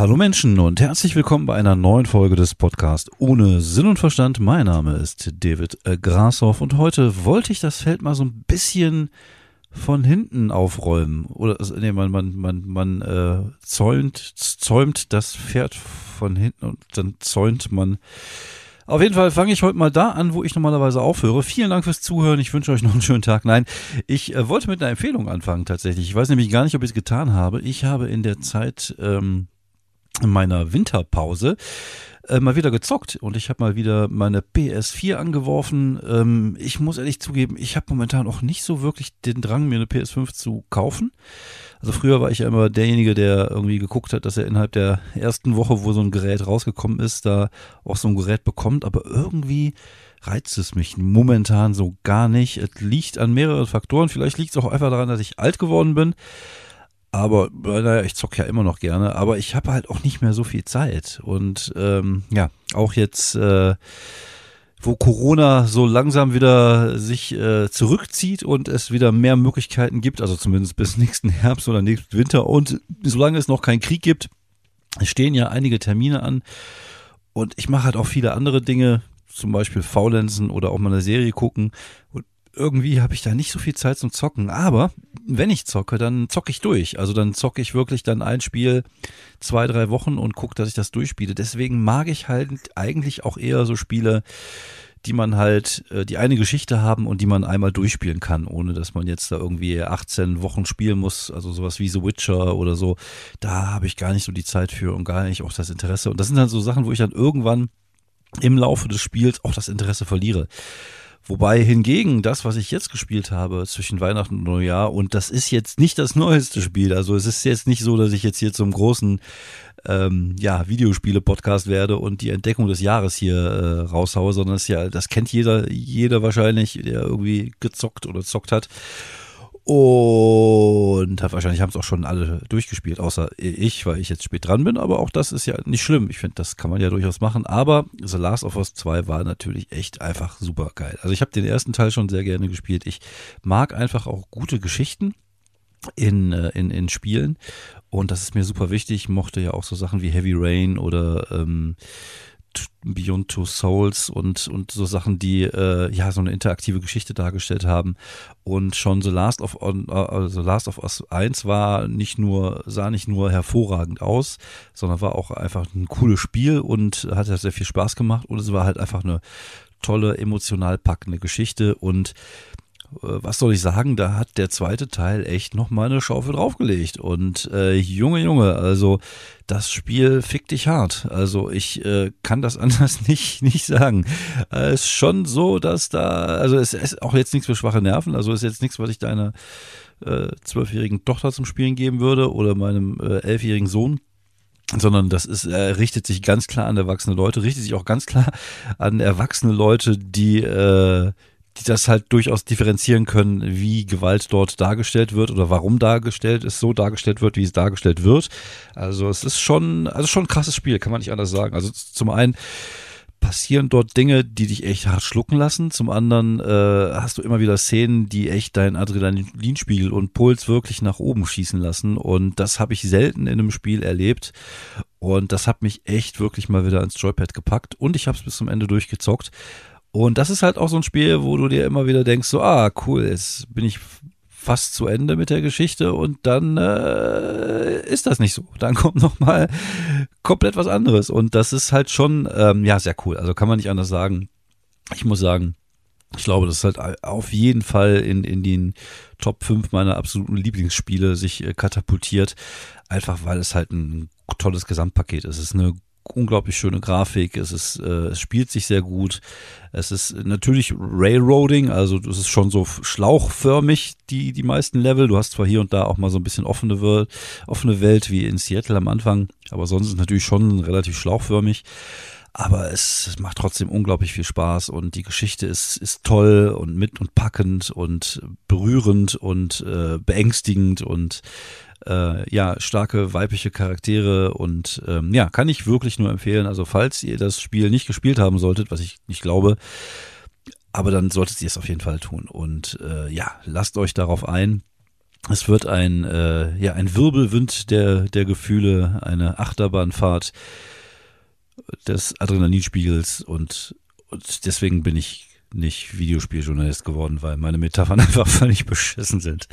Hallo Menschen und herzlich willkommen bei einer neuen Folge des Podcasts Ohne Sinn und Verstand. Mein Name ist David Grashoff und heute wollte ich das Feld mal so ein bisschen von hinten aufräumen. Oder nee, man zäumt das Pferd von hinten und dann zäumt man. Auf jeden Fall fange ich heute mal da an, wo ich normalerweise aufhöre. Vielen Dank fürs Zuhören. Ich wünsche euch noch einen schönen Tag. Nein, ich wollte mit einer Empfehlung anfangen tatsächlich. Ich weiß nämlich gar nicht, ob ich es getan habe. Ich habe in der Zeit meiner Winterpause mal wieder gezockt und ich habe mal wieder meine PS4 angeworfen. Ich muss ehrlich zugeben, ich habe momentan auch nicht so wirklich den Drang, mir eine PS5 zu kaufen. Also früher war ich ja immer derjenige, der irgendwie geguckt hat, dass er innerhalb der ersten Woche, wo so ein Gerät rausgekommen ist, da auch so ein Gerät bekommt. Aber irgendwie reizt es mich momentan so gar nicht. Es liegt an mehreren Faktoren. Vielleicht liegt es auch einfach daran, dass ich alt geworden bin. Aber, naja, ich zocke ja immer noch gerne, aber ich habe halt auch nicht mehr so viel Zeit. Und ja, auch jetzt, wo Corona so langsam wieder sich zurückzieht und es wieder mehr Möglichkeiten gibt, also zumindest bis nächsten Herbst oder nächsten Winter und solange es noch keinen Krieg gibt, stehen ja einige Termine an und ich mache halt auch viele andere Dinge, zum Beispiel faulenzen oder auch mal eine Serie gucken und irgendwie habe ich da nicht so viel Zeit zum Zocken, aber wenn ich zocke, dann zocke ich durch. Also dann zocke ich wirklich dann ein Spiel 2-3 Wochen und gucke, dass ich das durchspiele. Deswegen mag ich halt eigentlich auch eher so Spiele, die man halt, die eine Geschichte haben und die man einmal durchspielen kann, ohne dass man jetzt da irgendwie 18 Wochen spielen muss, also sowas wie The Witcher oder so. Da habe ich gar nicht so die Zeit für und gar nicht auch das Interesse. Und das sind dann so Sachen, wo ich dann irgendwann im Laufe des Spiels auch das Interesse verliere. Wobei hingegen das, was ich jetzt gespielt habe zwischen Weihnachten und Neujahr, und das ist jetzt nicht das neueste Spiel, also es ist jetzt nicht so, dass ich jetzt hier zum großen Videospiele-Podcast werde und die Entdeckung des Jahres hier raushaue, sondern es ja, das kennt jeder wahrscheinlich, der irgendwie gezockt oder zockt hat. Und wahrscheinlich haben es auch schon alle durchgespielt, außer ich, weil ich jetzt spät dran bin. Aber auch das ist ja nicht schlimm. Ich finde, das kann man ja durchaus machen. Aber The Last of Us 2 war natürlich echt einfach super geil. Also ich habe den ersten Teil schon sehr gerne gespielt. Ich mag einfach auch gute Geschichten in Spielen. Und das ist mir super wichtig. Ich mochte ja auch so Sachen wie Heavy Rain oder Beyond Two Souls und so Sachen, die ja so eine interaktive Geschichte dargestellt haben. Und schon The Last of Us 1 sah nicht nur hervorragend aus, sondern war auch einfach ein cooles Spiel und hat sehr viel Spaß gemacht und es war halt einfach eine tolle, emotional packende Geschichte und was soll ich sagen, da hat der zweite Teil echt nochmal eine Schaufel draufgelegt und Junge, also das Spiel fickt dich hart, also ich kann das anders nicht sagen. Es ist schon so, dass da, also es ist auch jetzt nichts für schwache Nerven, also ist jetzt nichts, was ich deiner 12-jährigen Tochter zum Spielen geben würde oder meinem 11-jährigen Sohn, sondern das ist, richtet sich ganz klar an erwachsene Leute, richtet sich auch ganz klar an erwachsene Leute, die das halt durchaus differenzieren können, wie Gewalt dort dargestellt wird oder warum dargestellt wird, wie es dargestellt wird. Also es ist schon ein krasses Spiel, kann man nicht anders sagen. Also zum einen passieren dort Dinge, die dich echt hart schlucken lassen. Zum anderen hast du immer wieder Szenen, die echt deinen Adrenalinspiegel und Puls wirklich nach oben schießen lassen. Und das habe ich selten in einem Spiel erlebt. Und das hat mich echt wirklich mal wieder ins Joypad gepackt. Und ich habe es bis zum Ende durchgezockt. Und das ist halt auch so ein Spiel, wo du dir immer wieder denkst, so, cool, jetzt bin ich fast zu Ende mit der Geschichte und dann ist das nicht so. Dann kommt nochmal komplett was anderes und das ist halt schon, sehr cool. Also kann man nicht anders sagen. Ich muss sagen, ich glaube, das ist halt auf jeden Fall in den Top 5 meiner absoluten Lieblingsspiele sich katapultiert, einfach weil es halt ein tolles Gesamtpaket ist. Es ist eine unglaublich schöne Grafik, es spielt sich sehr gut, es ist natürlich Railroading, also es ist schon so schlauchförmig, die meisten Level, du hast zwar hier und da auch mal so ein bisschen offene Welt, wie in Seattle am Anfang, aber sonst ist es natürlich schon relativ schlauchförmig, aber es macht trotzdem unglaublich viel Spaß und die Geschichte ist toll und mit und packend und berührend und beängstigend und starke weibliche Charaktere und kann ich wirklich nur empfehlen. Also falls ihr das Spiel nicht gespielt haben solltet, was ich nicht glaube, aber dann solltet ihr es auf jeden Fall tun und lasst euch darauf ein. Es wird ein Wirbelwind der Gefühle, eine Achterbahnfahrt des Adrenalinspiegels und deswegen bin ich nicht Videospieljournalist geworden, weil meine Metaphern einfach völlig beschissen sind.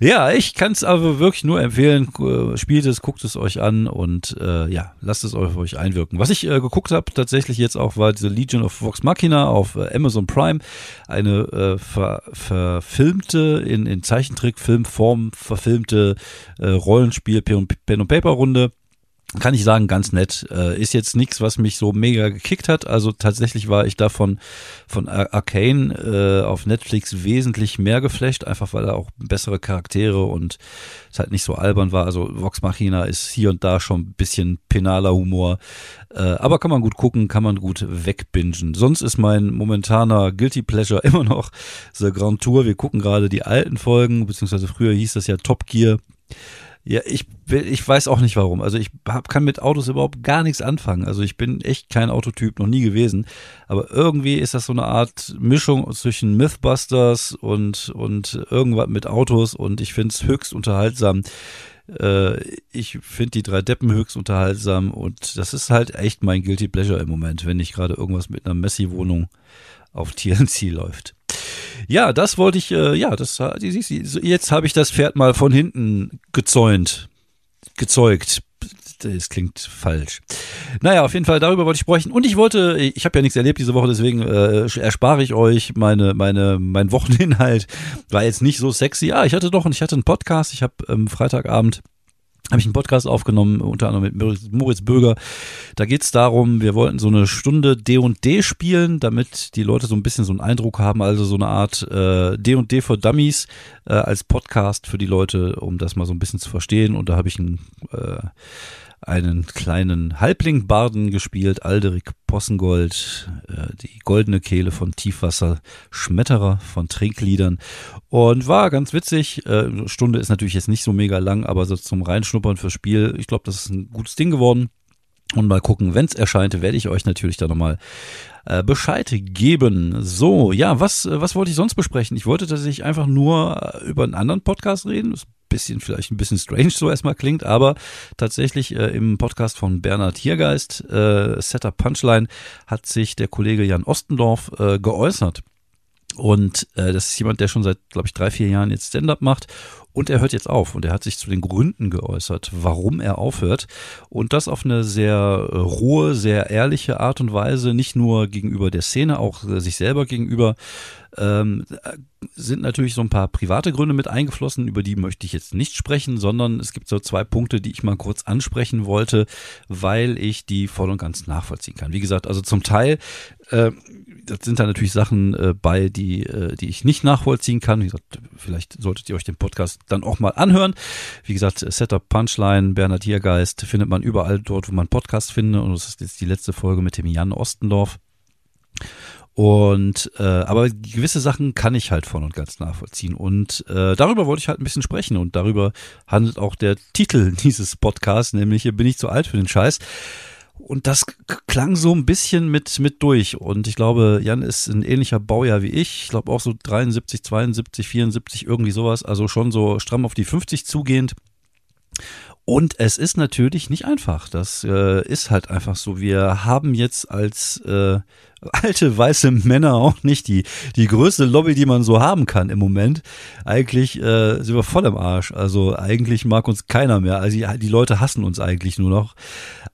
Ja, ich kann es aber wirklich nur empfehlen. Spielt es, guckt es euch an und lasst es auf euch einwirken. Was ich geguckt habe tatsächlich jetzt auch, war diese Legion of Vox Machina auf Amazon Prime. Eine verfilmte, in Zeichentrick-Filmform verfilmte Rollenspiel-Pen-and-Paper-Runde. Kann ich sagen, ganz nett. Ist jetzt nichts, was mich so mega gekickt hat. Also tatsächlich war ich davon von Arcane auf Netflix wesentlich mehr geflasht, einfach weil da auch bessere Charaktere und es halt nicht so albern war. Also Vox Machina ist hier und da schon ein bisschen penaler Humor. Aber kann man gut gucken, kann man gut wegbingen. Sonst ist mein momentaner Guilty Pleasure immer noch The Grand Tour. Wir gucken gerade die alten Folgen, beziehungsweise früher hieß das ja Top Gear. Ja, ich weiß auch nicht warum. Also kann mit Autos überhaupt gar nichts anfangen. Also ich bin echt kein Autotyp, noch nie gewesen. Aber irgendwie ist das so eine Art Mischung zwischen Mythbusters und irgendwas mit Autos und ich finde es höchst unterhaltsam. Ich finde die drei Deppen höchst unterhaltsam und das ist halt echt mein Guilty Pleasure im Moment, wenn nicht gerade irgendwas mit einer Messi-Wohnung auf TLC läuft. Ja, das wollte ich, jetzt habe ich das Pferd mal von hinten gezeugt. Das klingt falsch. Naja, auf jeden Fall, darüber wollte ich sprechen. Und ich habe ja nichts erlebt diese Woche, deswegen erspare ich euch mein Wocheninhalt. War jetzt nicht so sexy. Ah, ich hatte einen Podcast. Ich habe Freitagabend einen Podcast aufgenommen, unter anderem mit Moritz Bürger. Da geht's darum, wir wollten so eine Stunde D&D spielen, damit die Leute so ein bisschen so einen Eindruck haben, also so eine Art D&D für Dummies als Podcast für die Leute, um das mal so ein bisschen zu verstehen. Und da habe ich einen kleinen Halblingbarden gespielt, Alderik Possengold, die goldene Kehle von Tiefwasser, Schmetterer von Trinkliedern und war ganz witzig. Stunde ist natürlich jetzt nicht so mega lang, aber so zum Reinschnuppern fürs Spiel, ich glaube, das ist ein gutes Ding geworden. Und mal gucken, wenn es erscheint, werde ich euch natürlich da nochmal Bescheid geben. So, ja, was wollte ich sonst besprechen? Ich wollte tatsächlich einfach nur über einen anderen Podcast reden, das vielleicht ein bisschen strange so erstmal klingt, aber tatsächlich im Podcast von Bernhard Hiergeist, Setup Punchline, hat sich der Kollege Jan Ostendorf geäußert. Und das ist jemand, der schon seit, glaube ich, 3-4 Jahren jetzt Stand-up macht und er hört jetzt auf und er hat sich zu den Gründen geäußert, warum er aufhört und das auf eine sehr rohe, sehr ehrliche Art und Weise, nicht nur gegenüber der Szene, auch sich selber gegenüber, sind natürlich so ein paar private Gründe mit eingeflossen, über die möchte ich jetzt nicht sprechen, sondern es gibt so 2 Punkte, die ich mal kurz ansprechen wollte, weil ich die voll und ganz nachvollziehen kann. Wie gesagt, also zum Teil das sind da natürlich Sachen bei, die ich nicht nachvollziehen kann. Wie gesagt, vielleicht solltet ihr euch den Podcast dann auch mal anhören. Wie gesagt, Setup Punchline, Bernhard Hiergeist findet man überall dort, wo man Podcast findet. Und das ist jetzt die letzte Folge mit dem Jan Ostendorf. Und aber gewisse Sachen kann ich halt voll und ganz nachvollziehen. Und darüber wollte ich halt ein bisschen sprechen. Und darüber handelt auch der Titel dieses Podcasts, nämlich Hier bin ich zu alt für den Scheiß. Und das klang so ein bisschen mit durch. Und ich glaube, Jan ist ein ähnlicher Baujahr wie ich. Ich glaube auch so 73, 72, 74, irgendwie sowas. Also schon so stramm auf die 50 zugehend. Und es ist natürlich nicht einfach. Das ist halt einfach so. Wir haben jetzt als alte weiße Männer auch nicht die größte Lobby, die man so haben kann im Moment. Eigentlich sind wir voll im Arsch. Also eigentlich mag uns keiner mehr. Also die Leute hassen uns eigentlich nur noch.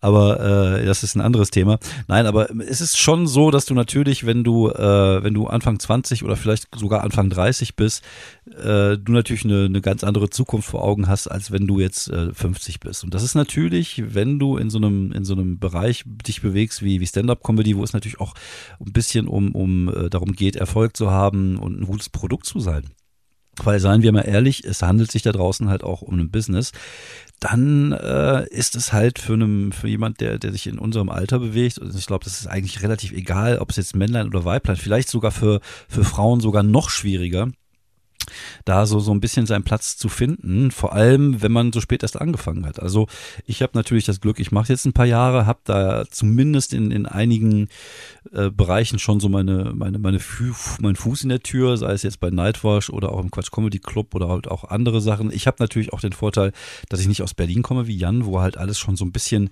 Aber das ist ein anderes Thema. Nein, aber es ist schon so, dass du natürlich, wenn du Anfang 20 oder vielleicht sogar Anfang 30 bist, du natürlich eine ganz andere Zukunft vor Augen hast, als wenn du jetzt 50 bist. Und das ist natürlich, wenn du in so einem Bereich dich bewegst wie Stand-up-Comedy, wo es natürlich auch ein bisschen um darum geht, Erfolg zu haben und ein gutes Produkt zu sein. Weil, seien wir mal ehrlich, es handelt sich da draußen halt auch um ein Business. Dann ist es halt für jemand, der sich in unserem Alter bewegt, und ich glaube, das ist eigentlich relativ egal, ob es jetzt Männlein oder Weiblein, vielleicht sogar für Frauen sogar noch schwieriger, da so ein bisschen seinen Platz zu finden, vor allem, wenn man so spät erst angefangen hat. Also ich habe natürlich das Glück, ich mache jetzt ein paar Jahre, habe da zumindest in einigen Bereichen schon so meinen Fuß in der Tür, sei es jetzt bei Nightwash oder auch im Quatsch-Comedy-Club oder halt auch andere Sachen. Ich habe natürlich auch den Vorteil, dass ich nicht aus Berlin komme wie Jan, wo halt alles schon so ein bisschen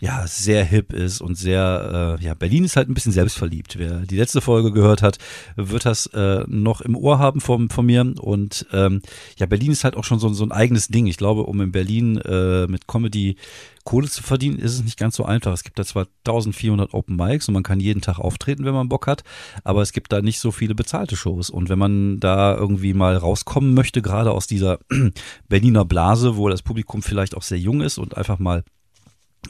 ja sehr hip ist und sehr, Berlin ist halt ein bisschen selbstverliebt. Wer die letzte Folge gehört hat, wird das noch im Ohr haben von mir und Berlin ist halt auch schon so ein eigenes Ding. Ich glaube, um in Berlin mit Comedy Kohle zu verdienen, ist es nicht ganz so einfach. Es gibt da zwar 1400 Open Mics und man kann jeden Tag auftreten, wenn man Bock hat, aber es gibt da nicht so viele bezahlte Shows und wenn man da irgendwie mal rauskommen möchte, gerade aus dieser Berliner Blase, wo das Publikum vielleicht auch sehr jung ist und einfach mal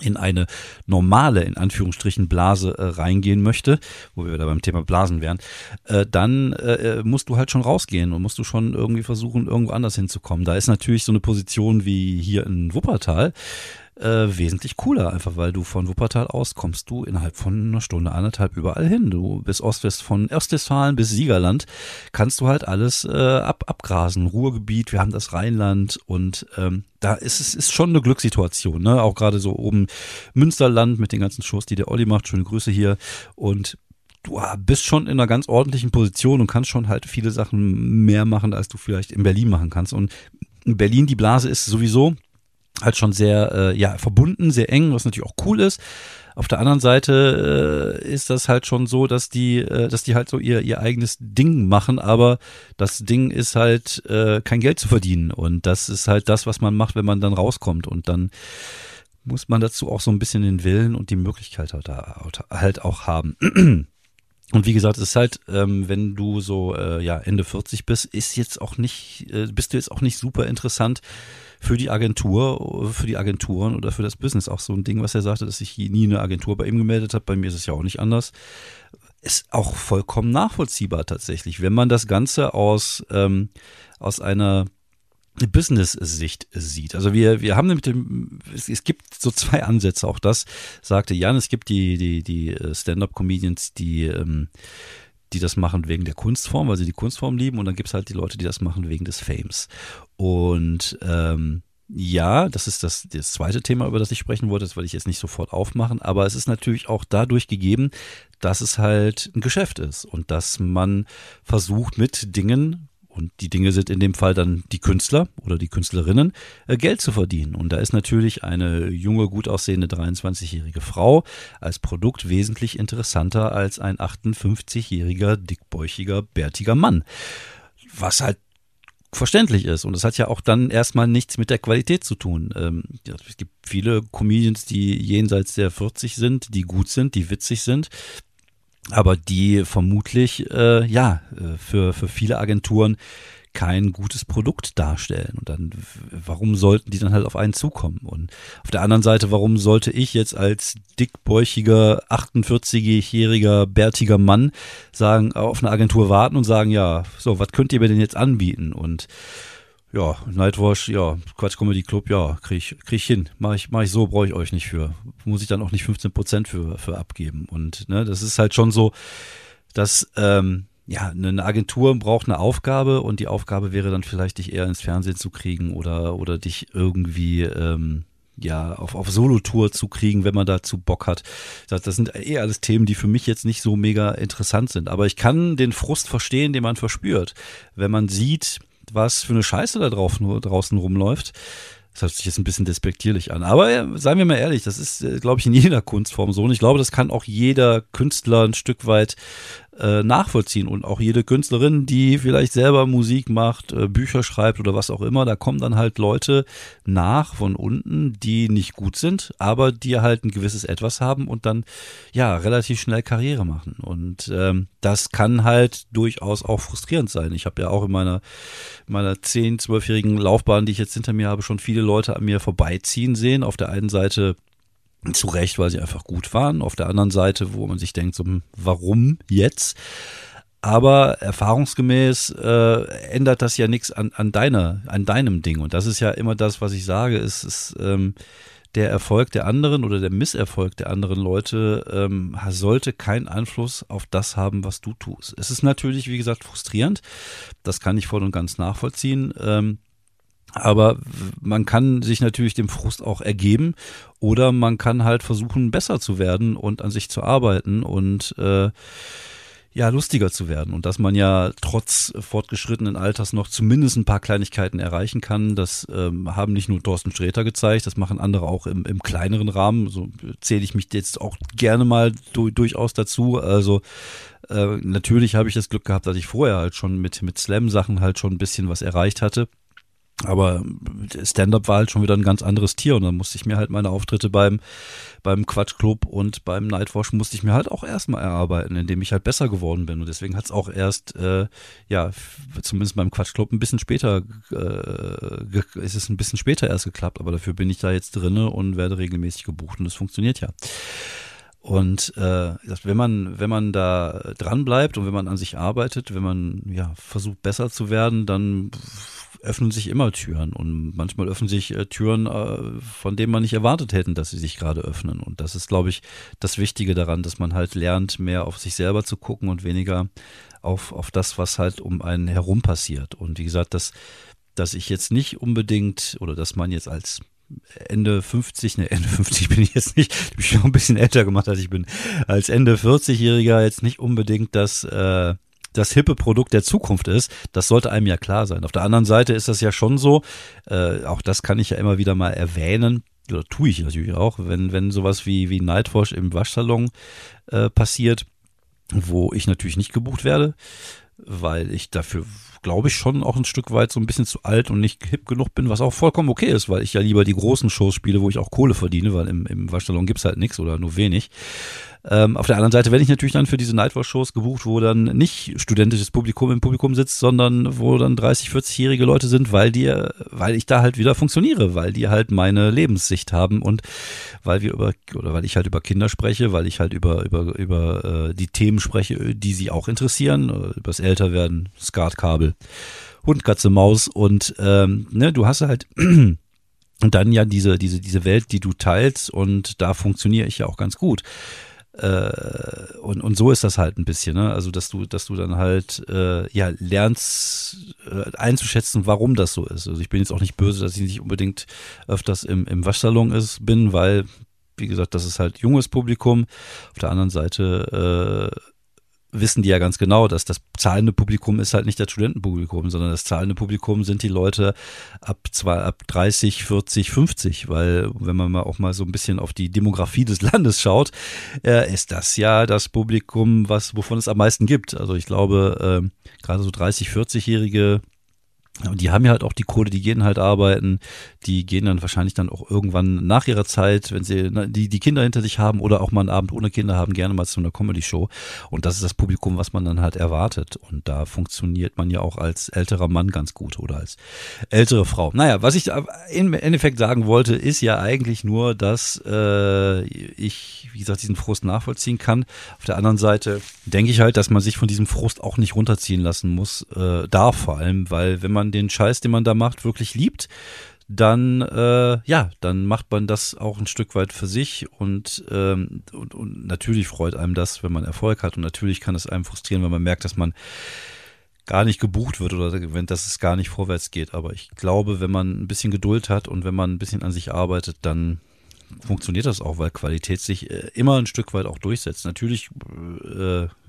in eine normale, in Anführungsstrichen, Blase reingehen möchte, wo wir da beim Thema Blasen wären, dann musst du halt schon rausgehen und musst du schon irgendwie versuchen, irgendwo anders hinzukommen. Da ist natürlich so eine Position wie hier in Wuppertal wesentlich cooler, einfach weil du von Wuppertal aus kommst du innerhalb von einer Stunde, anderthalb überall hin. Du bist von Ostwestfalen bis Siegerland, kannst du halt alles abgrasen. Ruhrgebiet, wir haben das Rheinland und da ist schon eine Glückssituation, ne? Auch gerade so oben Münsterland mit den ganzen Shows, die der Olli macht. Schöne Grüße hier und du bist schon in einer ganz ordentlichen Position und kannst schon halt viele Sachen mehr machen, als du vielleicht in Berlin machen kannst. Und in Berlin, die Blase ist sowieso halt schon sehr verbunden, sehr eng, was natürlich auch cool ist. Auf der anderen Seite ist das halt schon so, dass die halt so ihr eigenes Ding machen, aber das Ding ist halt kein Geld zu verdienen und das ist halt das, was man macht, wenn man dann rauskommt und dann muss man dazu auch so ein bisschen den Willen und die Möglichkeit halt auch haben. Und wie gesagt, es ist halt, wenn du so Ende 40 bist, bist du jetzt auch nicht super interessant für die Agentur, für die Agenturen oder für das Business. Auch so ein Ding, was er sagte, dass ich nie eine Agentur bei ihm gemeldet habe. Bei mir ist es ja auch nicht anders. Ist auch vollkommen nachvollziehbar tatsächlich, wenn man das Ganze aus einer Business-Sicht sieht. Also wir haben es gibt so zwei Ansätze, auch das sagte Jan, es gibt die Stand-Up-Comedians, die das machen wegen der Kunstform, weil sie die Kunstform lieben und dann gibt es halt die Leute, die das machen wegen des Fames. Und das ist das zweite Thema, über das ich sprechen wollte, das werde ich jetzt nicht sofort aufmachen, aber es ist natürlich auch dadurch gegeben, dass es halt ein Geschäft ist und dass man versucht mit Dingen, und die Dinge sind in dem Fall dann die Künstler oder die Künstlerinnen, Geld zu verdienen. Und da ist natürlich eine junge, gut aussehende 23-jährige Frau als Produkt wesentlich interessanter als ein 58-jähriger, dickbäuchiger, bärtiger Mann. Was halt verständlich ist. Und das hat ja auch dann erstmal nichts mit der Qualität zu tun. Es gibt viele Comedians, die jenseits der 40 sind, die gut sind, die witzig sind. Aber die vermutlich, für viele Agenturen kein gutes Produkt darstellen. Und dann, warum sollten die dann halt auf einen zukommen? Und auf der anderen Seite, warum sollte ich jetzt als dickbäuchiger, 48-jähriger, bärtiger Mann auf eine Agentur warten und sagen, ja, so, was könnt ihr mir denn jetzt anbieten? Und ja, Nightwash, ja, Quatsch-Comedy-Club, ja, krieg ich hin. Mach ich so, brauche ich euch nicht für. Muss ich dann auch nicht 15% für abgeben. Und ne, das ist halt schon so, dass eine Agentur braucht eine Aufgabe und die Aufgabe wäre dann vielleicht, dich eher ins Fernsehen zu kriegen oder dich irgendwie auf Solo-Tour zu kriegen, wenn man dazu Bock hat. Das sind alles Themen, die für mich jetzt nicht so mega interessant sind. Aber ich kann den Frust verstehen, den man verspürt, wenn man sieht, was für eine Scheiße da draußen rumläuft. Das hört sich jetzt ein bisschen despektierlich an. Aber seien wir mal ehrlich, das ist, glaube ich, in jeder Kunstform so. Und ich glaube, das kann auch jeder Künstler ein Stück weit nachvollziehen. Und auch jede Künstlerin, die vielleicht selber Musik macht, Bücher schreibt oder was auch immer, da kommen dann halt Leute nach von unten, die nicht gut sind, aber die halt ein gewisses Etwas haben und dann relativ schnell Karriere machen. Und das kann halt durchaus auch frustrierend sein. Ich habe ja auch in meiner 10-, 12-jährigen Laufbahn, die ich jetzt hinter mir habe, schon viele Leute an mir vorbeiziehen sehen. Auf der einen Seite zu Recht, weil sie einfach gut waren. Auf der anderen Seite, wo man sich denkt, so, warum jetzt? Aber erfahrungsgemäß ändert das ja nichts an deinem Ding. Und das ist ja immer das, was ich sage, ist der Erfolg der anderen oder der Misserfolg der anderen Leute sollte keinen Einfluss auf das haben, was du tust. Es ist natürlich, wie gesagt, frustrierend. Das kann ich voll und ganz nachvollziehen. Aber man kann sich natürlich dem Frust auch ergeben oder man kann halt versuchen, besser zu werden und an sich zu arbeiten und lustiger zu werden. Und dass man ja trotz fortgeschrittenen Alters noch zumindest ein paar Kleinigkeiten erreichen kann, das haben nicht nur Thorsten Sträter gezeigt, das machen andere auch im kleineren Rahmen. So zähle ich mich jetzt auch gerne mal durchaus dazu. Also natürlich habe ich das Glück gehabt, dass ich vorher halt schon mit Slam-Sachen halt schon ein bisschen was erreicht hatte. Aber Stand-up war halt schon wieder ein ganz anderes Tier und dann musste ich mir halt meine Auftritte beim Quatsch-Club und beim Nightwash musste ich mir halt auch erstmal erarbeiten, indem ich halt besser geworden bin. Und deswegen hat es auch erst, zumindest beim Quatsch-Club ein bisschen später erst geklappt, aber dafür bin ich da jetzt drinne und werde regelmäßig gebucht und das funktioniert ja. Und wenn man da dran bleibt und wenn man an sich arbeitet, wenn man versucht besser zu werden, dann öffnen sich immer Türen und manchmal öffnen sich Türen, von denen man nicht erwartet hätten, dass sie sich gerade öffnen. Und das ist, glaube ich, das Wichtige daran, dass man halt lernt, mehr auf sich selber zu gucken und weniger auf das, was halt um einen herum passiert. Und wie gesagt, dass ich jetzt nicht unbedingt oder dass man jetzt als Ende 50 bin ich jetzt nicht, ich habe mich schon ein bisschen älter gemacht, als ich bin, als Ende 40-Jähriger jetzt nicht unbedingt das hippe Produkt der Zukunft ist, das sollte einem ja klar sein. Auf der anderen Seite ist das ja schon so, auch das kann ich ja immer wieder mal erwähnen, oder tue ich natürlich auch, wenn sowas wie Nightwash im Waschsalon passiert, wo ich natürlich nicht gebucht werde, weil ich dafür, glaube ich, schon auch ein Stück weit so ein bisschen zu alt und nicht hip genug bin, was auch vollkommen okay ist, weil ich ja lieber die großen Shows spiele, wo ich auch Kohle verdiene, weil im Waschsalon gibt's halt nichts oder nur wenig. Auf der anderen Seite, wenn ich natürlich dann für diese Nightwash-Shows gebucht, wo dann nicht studentisches Publikum im Publikum sitzt, sondern wo dann 30-, 40-jährige Leute sind, weil ich da halt wieder funktioniere, weil die halt meine Lebenssicht haben und weil ich halt über Kinder spreche, weil ich halt über die Themen spreche, die sie auch interessieren, über das Älterwerden, Skatkabel, Hund, Katze, Maus und du hast halt dann ja diese Welt, die du teilst und da funktioniere ich ja auch ganz gut. Und so ist das halt ein bisschen, ne? Also dass du dann halt lernst einzuschätzen, warum das so ist. Also ich bin jetzt auch nicht böse, dass ich nicht unbedingt öfters im Waschsalon bin, weil, wie gesagt, das ist halt junges Publikum. Auf der anderen Seite wissen die ja ganz genau, dass das zahlende Publikum ist halt nicht das Studentenpublikum, sondern das zahlende Publikum sind die Leute ab 30, 40, 50, weil wenn man mal so ein bisschen auf die Demografie des Landes schaut, ist das ja das Publikum, wovon es am meisten gibt. Also ich glaube, gerade so 30, 40-Jährige, die haben ja halt auch die Kohle, die gehen halt arbeiten, die gehen dann wahrscheinlich dann auch irgendwann nach ihrer Zeit, wenn sie die Kinder hinter sich haben oder auch mal einen Abend ohne Kinder haben, gerne mal zu einer Comedy-Show. Und das ist das Publikum, was man dann halt erwartet. Und da funktioniert man ja auch als älterer Mann ganz gut oder als ältere Frau. Naja, was ich im Endeffekt sagen wollte, ist ja eigentlich nur, dass ich, wie gesagt, diesen Frust nachvollziehen kann. Auf der anderen Seite denke ich halt, dass man sich von diesem Frust auch nicht runterziehen lassen muss, darf vor allem, weil wenn man den Scheiß, den man da macht, wirklich liebt, dann dann macht man das auch ein Stück weit für sich und natürlich freut einem das, wenn man Erfolg hat und natürlich kann es einem frustrieren, wenn man merkt, dass man gar nicht gebucht wird oder dass es gar nicht vorwärts geht, aber ich glaube, wenn man ein bisschen Geduld hat und wenn man ein bisschen an sich arbeitet, dann funktioniert das auch, weil Qualität sich immer ein Stück weit auch durchsetzt. Natürlich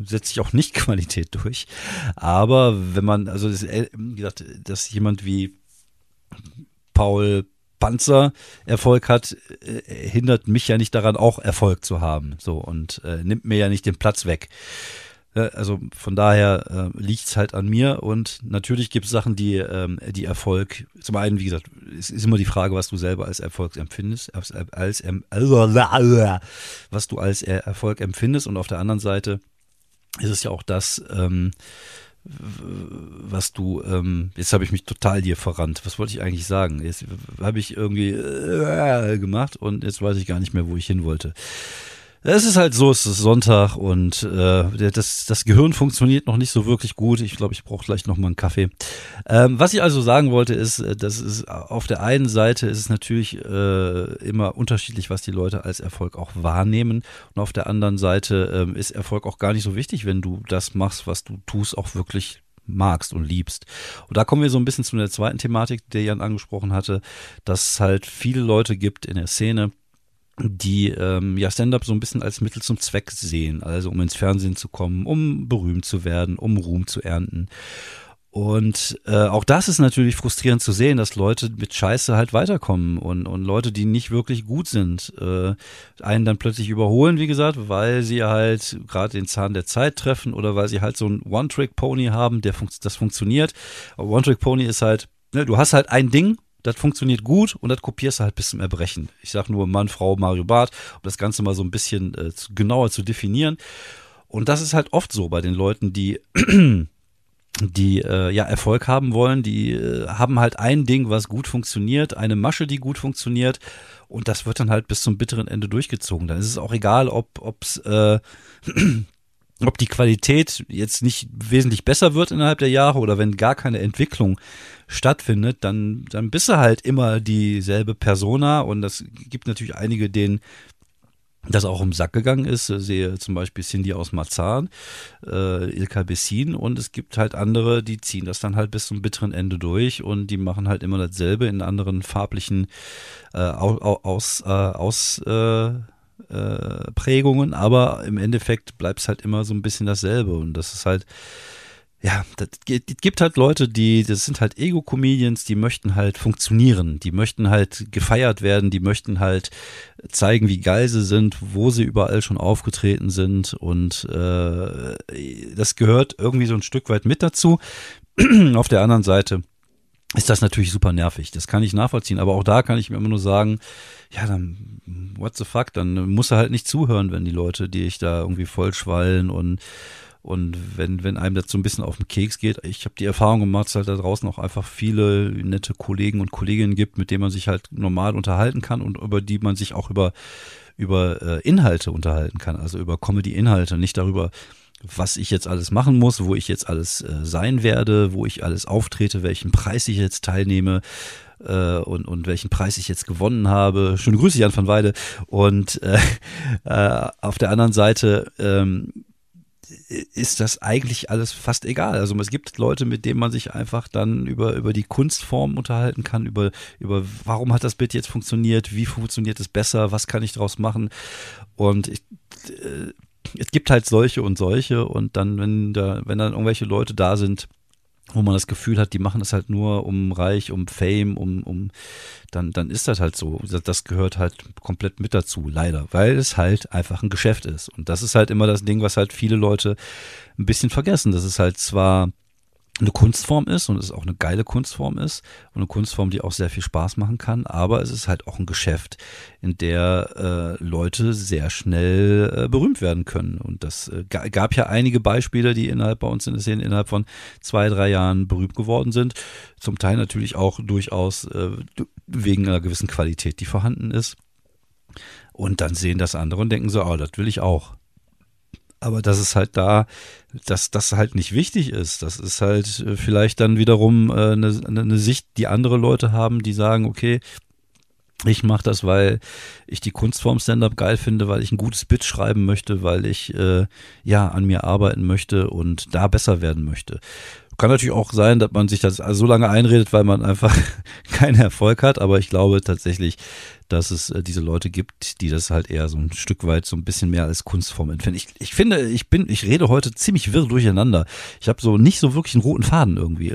setzt sich auch nicht Qualität durch, aber wenn man, also wie gesagt, dass jemand wie Paul Panzer Erfolg hat, hindert mich ja nicht daran, auch Erfolg zu haben, so, und nimmt mir ja nicht den Platz weg. Also von daher liegt es halt an mir und natürlich gibt es Sachen, die Erfolg, zum einen, wie gesagt, es ist immer die Frage, was du selber als Erfolg empfindest, was du als Erfolg empfindest und auf der anderen Seite ist es ja auch das, was du, jetzt habe ich mich total hier verrannt, was wollte ich eigentlich sagen? Jetzt habe ich irgendwie gemacht und jetzt weiß ich gar nicht mehr, wo ich hin wollte. Es ist halt so, es ist Sonntag und das Gehirn funktioniert noch nicht so wirklich gut. Ich glaube, ich brauche gleich noch mal einen Kaffee. Was ich also sagen wollte ist, dass es auf der einen Seite ist es natürlich immer unterschiedlich, was die Leute als Erfolg auch wahrnehmen. Und auf der anderen Seite ist Erfolg auch gar nicht so wichtig, wenn du das machst, was du tust, auch wirklich magst und liebst. Und da kommen wir so ein bisschen zu der zweiten Thematik, die Jan angesprochen hatte, dass es halt viele Leute gibt in der Szene, die ja Stand-up so ein bisschen als Mittel zum Zweck sehen, also um ins Fernsehen zu kommen, um berühmt zu werden, um Ruhm zu ernten. Und auch das ist natürlich frustrierend zu sehen, dass Leute mit Scheiße halt weiterkommen und Leute, die nicht wirklich gut sind, einen dann plötzlich überholen, wie gesagt, weil sie halt gerade den Zahn der Zeit treffen oder weil sie halt so ein One-Trick-Pony haben, das funktioniert. Aber One-Trick-Pony ist halt, ne, du hast halt ein Ding, das funktioniert gut und das kopierst du halt bis zum Erbrechen. Ich sag nur Mann, Frau, Mario Barth, um das Ganze mal so ein bisschen genauer zu definieren. Und das ist halt oft so bei den Leuten, die Erfolg haben wollen, die haben halt ein Ding, was gut funktioniert, eine Masche, die gut funktioniert, und das wird dann halt bis zum bitteren Ende durchgezogen. Dann ist es auch egal, ob die Qualität jetzt nicht wesentlich besser wird innerhalb der Jahre oder wenn gar keine Entwicklung stattfindet, dann bist du halt immer dieselbe Persona, und das gibt natürlich einige, denen das auch um den Sack gegangen ist. Sehe zum Beispiel Cindy aus Marzahn, Ilka Bessin, und es gibt halt andere, die ziehen das dann halt bis zum bitteren Ende durch und die machen halt immer dasselbe in anderen farblichen Prägungen, aber im Endeffekt bleibt es halt immer so ein bisschen dasselbe, und das ist halt, ja, das gibt halt Leute, das sind halt Ego-Comedians, die möchten halt funktionieren, die möchten halt gefeiert werden, die möchten halt zeigen, wie geil sie sind, wo sie überall schon aufgetreten sind, und das gehört irgendwie so ein Stück weit mit dazu. Auf der anderen Seite ist das natürlich super nervig, das kann ich nachvollziehen, aber auch da kann ich mir immer nur sagen, ja, dann what the fuck, dann musst du halt nicht zuhören, wenn die Leute, die ich da irgendwie vollschwallen, und wenn einem das so ein bisschen auf den Keks geht. Ich habe die Erfahrung gemacht, dass es halt da draußen auch einfach viele nette Kollegen und Kolleginnen gibt, mit denen man sich halt normal unterhalten kann und über die man sich auch über Inhalte unterhalten kann, also über Comedy-Inhalte, nicht darüber, was ich jetzt alles machen muss, wo ich jetzt alles sein werde, wo ich alles auftrete, welchen Preis ich jetzt teilnehme und welchen Preis ich jetzt gewonnen habe. Schöne Grüße, Jan van Weide. Und auf der anderen Seite ist das eigentlich alles fast egal. Also es gibt Leute, mit denen man sich einfach dann über die Kunstform unterhalten kann, über warum hat das Bild jetzt funktioniert, wie funktioniert es besser, was kann ich daraus machen. Und es gibt halt solche und solche, und dann, wenn dann irgendwelche Leute da sind, wo man das Gefühl hat, die machen das halt nur um Reich, um Fame, dann ist das halt so. Das gehört halt komplett mit dazu, leider, weil es halt einfach ein Geschäft ist. Und das ist halt immer das Ding, was halt viele Leute ein bisschen vergessen, dass es halt zwar eine Kunstform ist und es auch eine geile Kunstform ist und eine Kunstform, die auch sehr viel Spaß machen kann, aber es ist halt auch ein Geschäft, in der Leute sehr schnell berühmt werden können, und das gab ja einige Beispiele, die bei uns in der Szene innerhalb von 2-3 Jahren berühmt geworden sind, zum Teil natürlich auch durchaus wegen einer gewissen Qualität, die vorhanden ist, und dann sehen das andere und denken so, oh, das will ich auch. Aber dass es halt dass das halt nicht wichtig ist, das ist halt vielleicht dann wiederum eine Sicht, die andere Leute haben, die sagen, okay, ich mache das, weil ich die Kunstform Stand-up geil finde, weil ich ein gutes Bit schreiben möchte, weil ich an mir arbeiten möchte und da besser werden möchte. Kann natürlich auch sein, dass man sich das so lange einredet, weil man einfach keinen Erfolg hat, aber ich glaube tatsächlich, dass es diese Leute gibt, die das halt eher so ein Stück weit so ein bisschen mehr als Kunstform empfinden. Ich finde, ich rede heute ziemlich wirr durcheinander. Ich habe so nicht so wirklich einen roten Faden irgendwie.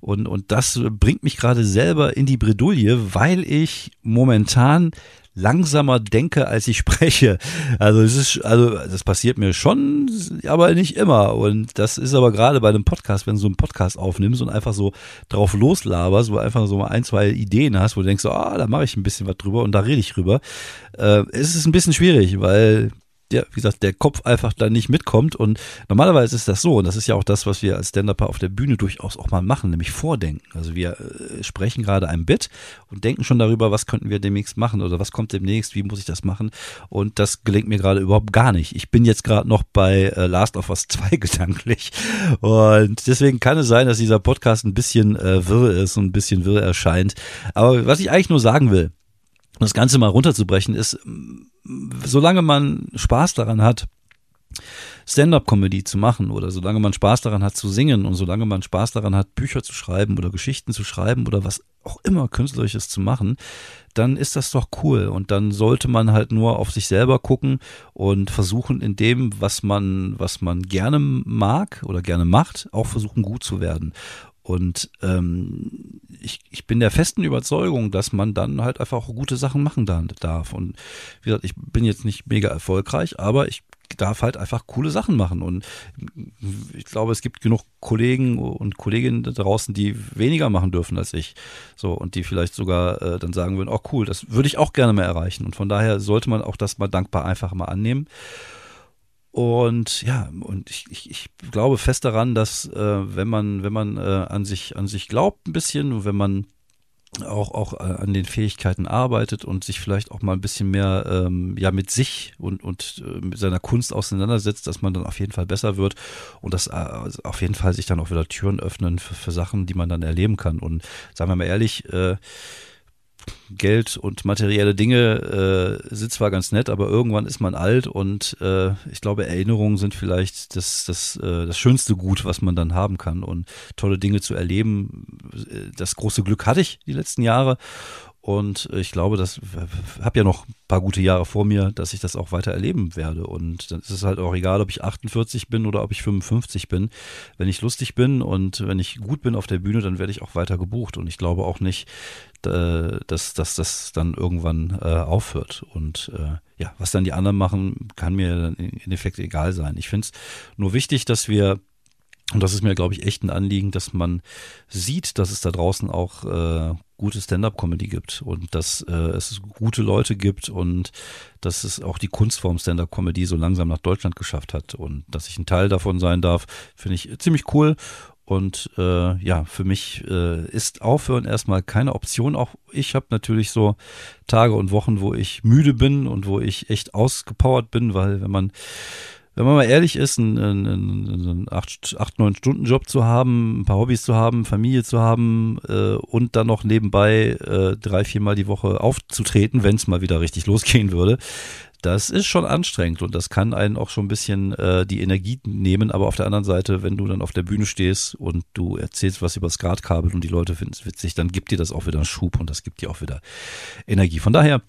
Und das bringt mich gerade selber in die Bredouille, weil ich momentan langsamer denke, als ich spreche. Also das passiert mir schon, aber nicht immer. Und das ist aber gerade bei einem Podcast, wenn du so einen Podcast aufnimmst und einfach so drauf loslaberst, wo einfach so mal 1-2 Ideen hast, wo du denkst, da mache ich ein bisschen was drüber und da rede ich drüber. Es ist ein bisschen schwierig, weil der, wie gesagt, der Kopf einfach da nicht mitkommt. Und normalerweise ist das so, und das ist ja auch das, was wir als Stand-Upper auf der Bühne durchaus auch mal machen, nämlich vordenken. Also wir sprechen gerade ein Bit und denken schon darüber, was könnten wir demnächst machen oder was kommt demnächst, wie muss ich das machen. Und das gelingt mir gerade überhaupt gar nicht. Ich bin jetzt gerade noch bei Last of Us 2 gedanklich. Und deswegen kann es sein, dass dieser Podcast ein bisschen wirr ist und ein bisschen wirr erscheint. Aber was ich eigentlich nur sagen will, um das Ganze mal runterzubrechen, ist, solange man Spaß daran hat, Stand-up-Comedy zu machen oder solange man Spaß daran hat zu singen und solange man Spaß daran hat, Bücher zu schreiben oder Geschichten zu schreiben oder was auch immer Künstlerisches zu machen, dann ist das doch cool und dann sollte man halt nur auf sich selber gucken und versuchen in dem, was man gerne mag oder gerne macht, auch versuchen gut zu werden. Und ich bin der festen Überzeugung, dass man dann halt einfach auch gute Sachen machen darf. Und wie gesagt, ich bin jetzt nicht mega erfolgreich, aber ich darf halt einfach coole Sachen machen. Und ich glaube, es gibt genug Kollegen und Kolleginnen da draußen, die weniger machen dürfen als ich. So, und die vielleicht sogar dann sagen würden, oh cool, das würde ich auch gerne mal erreichen. Und von daher sollte man auch das mal dankbar einfach mal annehmen. Und ja, und ich glaube fest daran, dass wenn man an sich glaubt ein bisschen und wenn man auch an den Fähigkeiten arbeitet und sich vielleicht auch mal ein bisschen mehr mit sich und mit seiner Kunst auseinandersetzt, dass man dann auf jeden Fall besser wird und dass auf jeden Fall sich dann auch wieder Türen öffnen für Sachen, die man dann erleben kann. Und sagen wir mal ehrlich, Geld und materielle Dinge sind zwar ganz nett, aber irgendwann ist man alt und ich glaube, Erinnerungen sind vielleicht das schönste Gut, was man dann haben kann, und tolle Dinge zu erleben. Das große Glück hatte ich die letzten Jahre und ich glaube, das habe ja noch ein paar gute Jahre vor mir, dass ich das auch weiter erleben werde, und dann ist es halt auch egal, ob ich 48 bin oder ob ich 55 bin. Wenn ich lustig bin und wenn ich gut bin auf der Bühne, dann werde ich auch weiter gebucht und ich glaube auch nicht, dass das dann irgendwann aufhört. Und ja, was dann die anderen machen, kann mir dann im Endeffekt egal sein. Ich finde es nur wichtig, dass wir, und das ist mir, glaube ich, echt ein Anliegen, dass man sieht, dass es da draußen auch gute Stand-up-Comedy gibt und dass es gute Leute gibt und dass es auch die Kunstform Stand-up-Comedy so langsam nach Deutschland geschafft hat. Und dass ich ein Teil davon sein darf, finde ich ziemlich cool. Und ja, für mich ist Aufhören erstmal keine Option. Auch ich habe natürlich so Tage und Wochen, wo ich müde bin und wo ich echt ausgepowert bin, weil wenn man mal ehrlich ist, einen 8-9-Stunden-Job zu haben, ein paar Hobbys zu haben, Familie zu haben und dann noch nebenbei 3-4 Mal die Woche aufzutreten, wenn es mal wieder richtig losgehen würde, das ist schon anstrengend und das kann einen auch schon ein bisschen die Energie nehmen, aber auf der anderen Seite, wenn du dann auf der Bühne stehst und du erzählst was über Skatkabel und die Leute finden es witzig, dann gibt dir das auch wieder einen Schub und das gibt dir auch wieder Energie. Von daher,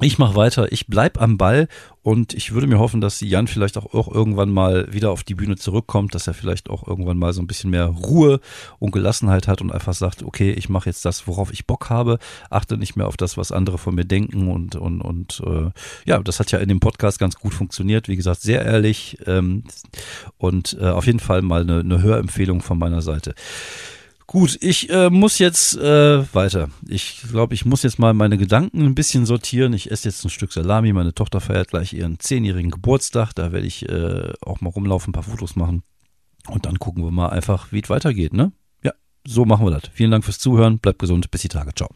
ich mache weiter, ich bleib am Ball und ich würde mir hoffen, dass Jan vielleicht auch irgendwann mal wieder auf die Bühne zurückkommt, dass er vielleicht auch irgendwann mal so ein bisschen mehr Ruhe und Gelassenheit hat und einfach sagt, okay, ich mache jetzt das, worauf ich Bock habe, achte nicht mehr auf das, was andere von mir denken und ja, das hat ja in dem Podcast ganz gut funktioniert, wie gesagt, sehr ehrlich und auf jeden Fall mal eine Hörempfehlung von meiner Seite. Gut, ich muss jetzt weiter. Ich glaube, ich muss jetzt mal meine Gedanken ein bisschen sortieren. Ich esse jetzt ein Stück Salami. Meine Tochter feiert gleich ihren 10-jährigen Geburtstag. Da werde ich auch mal rumlaufen, ein paar Fotos machen. Und dann gucken wir mal einfach, wie es weitergeht, ne? Ja, so machen wir das. Vielen Dank fürs Zuhören. Bleibt gesund. Bis die Tage. Ciao.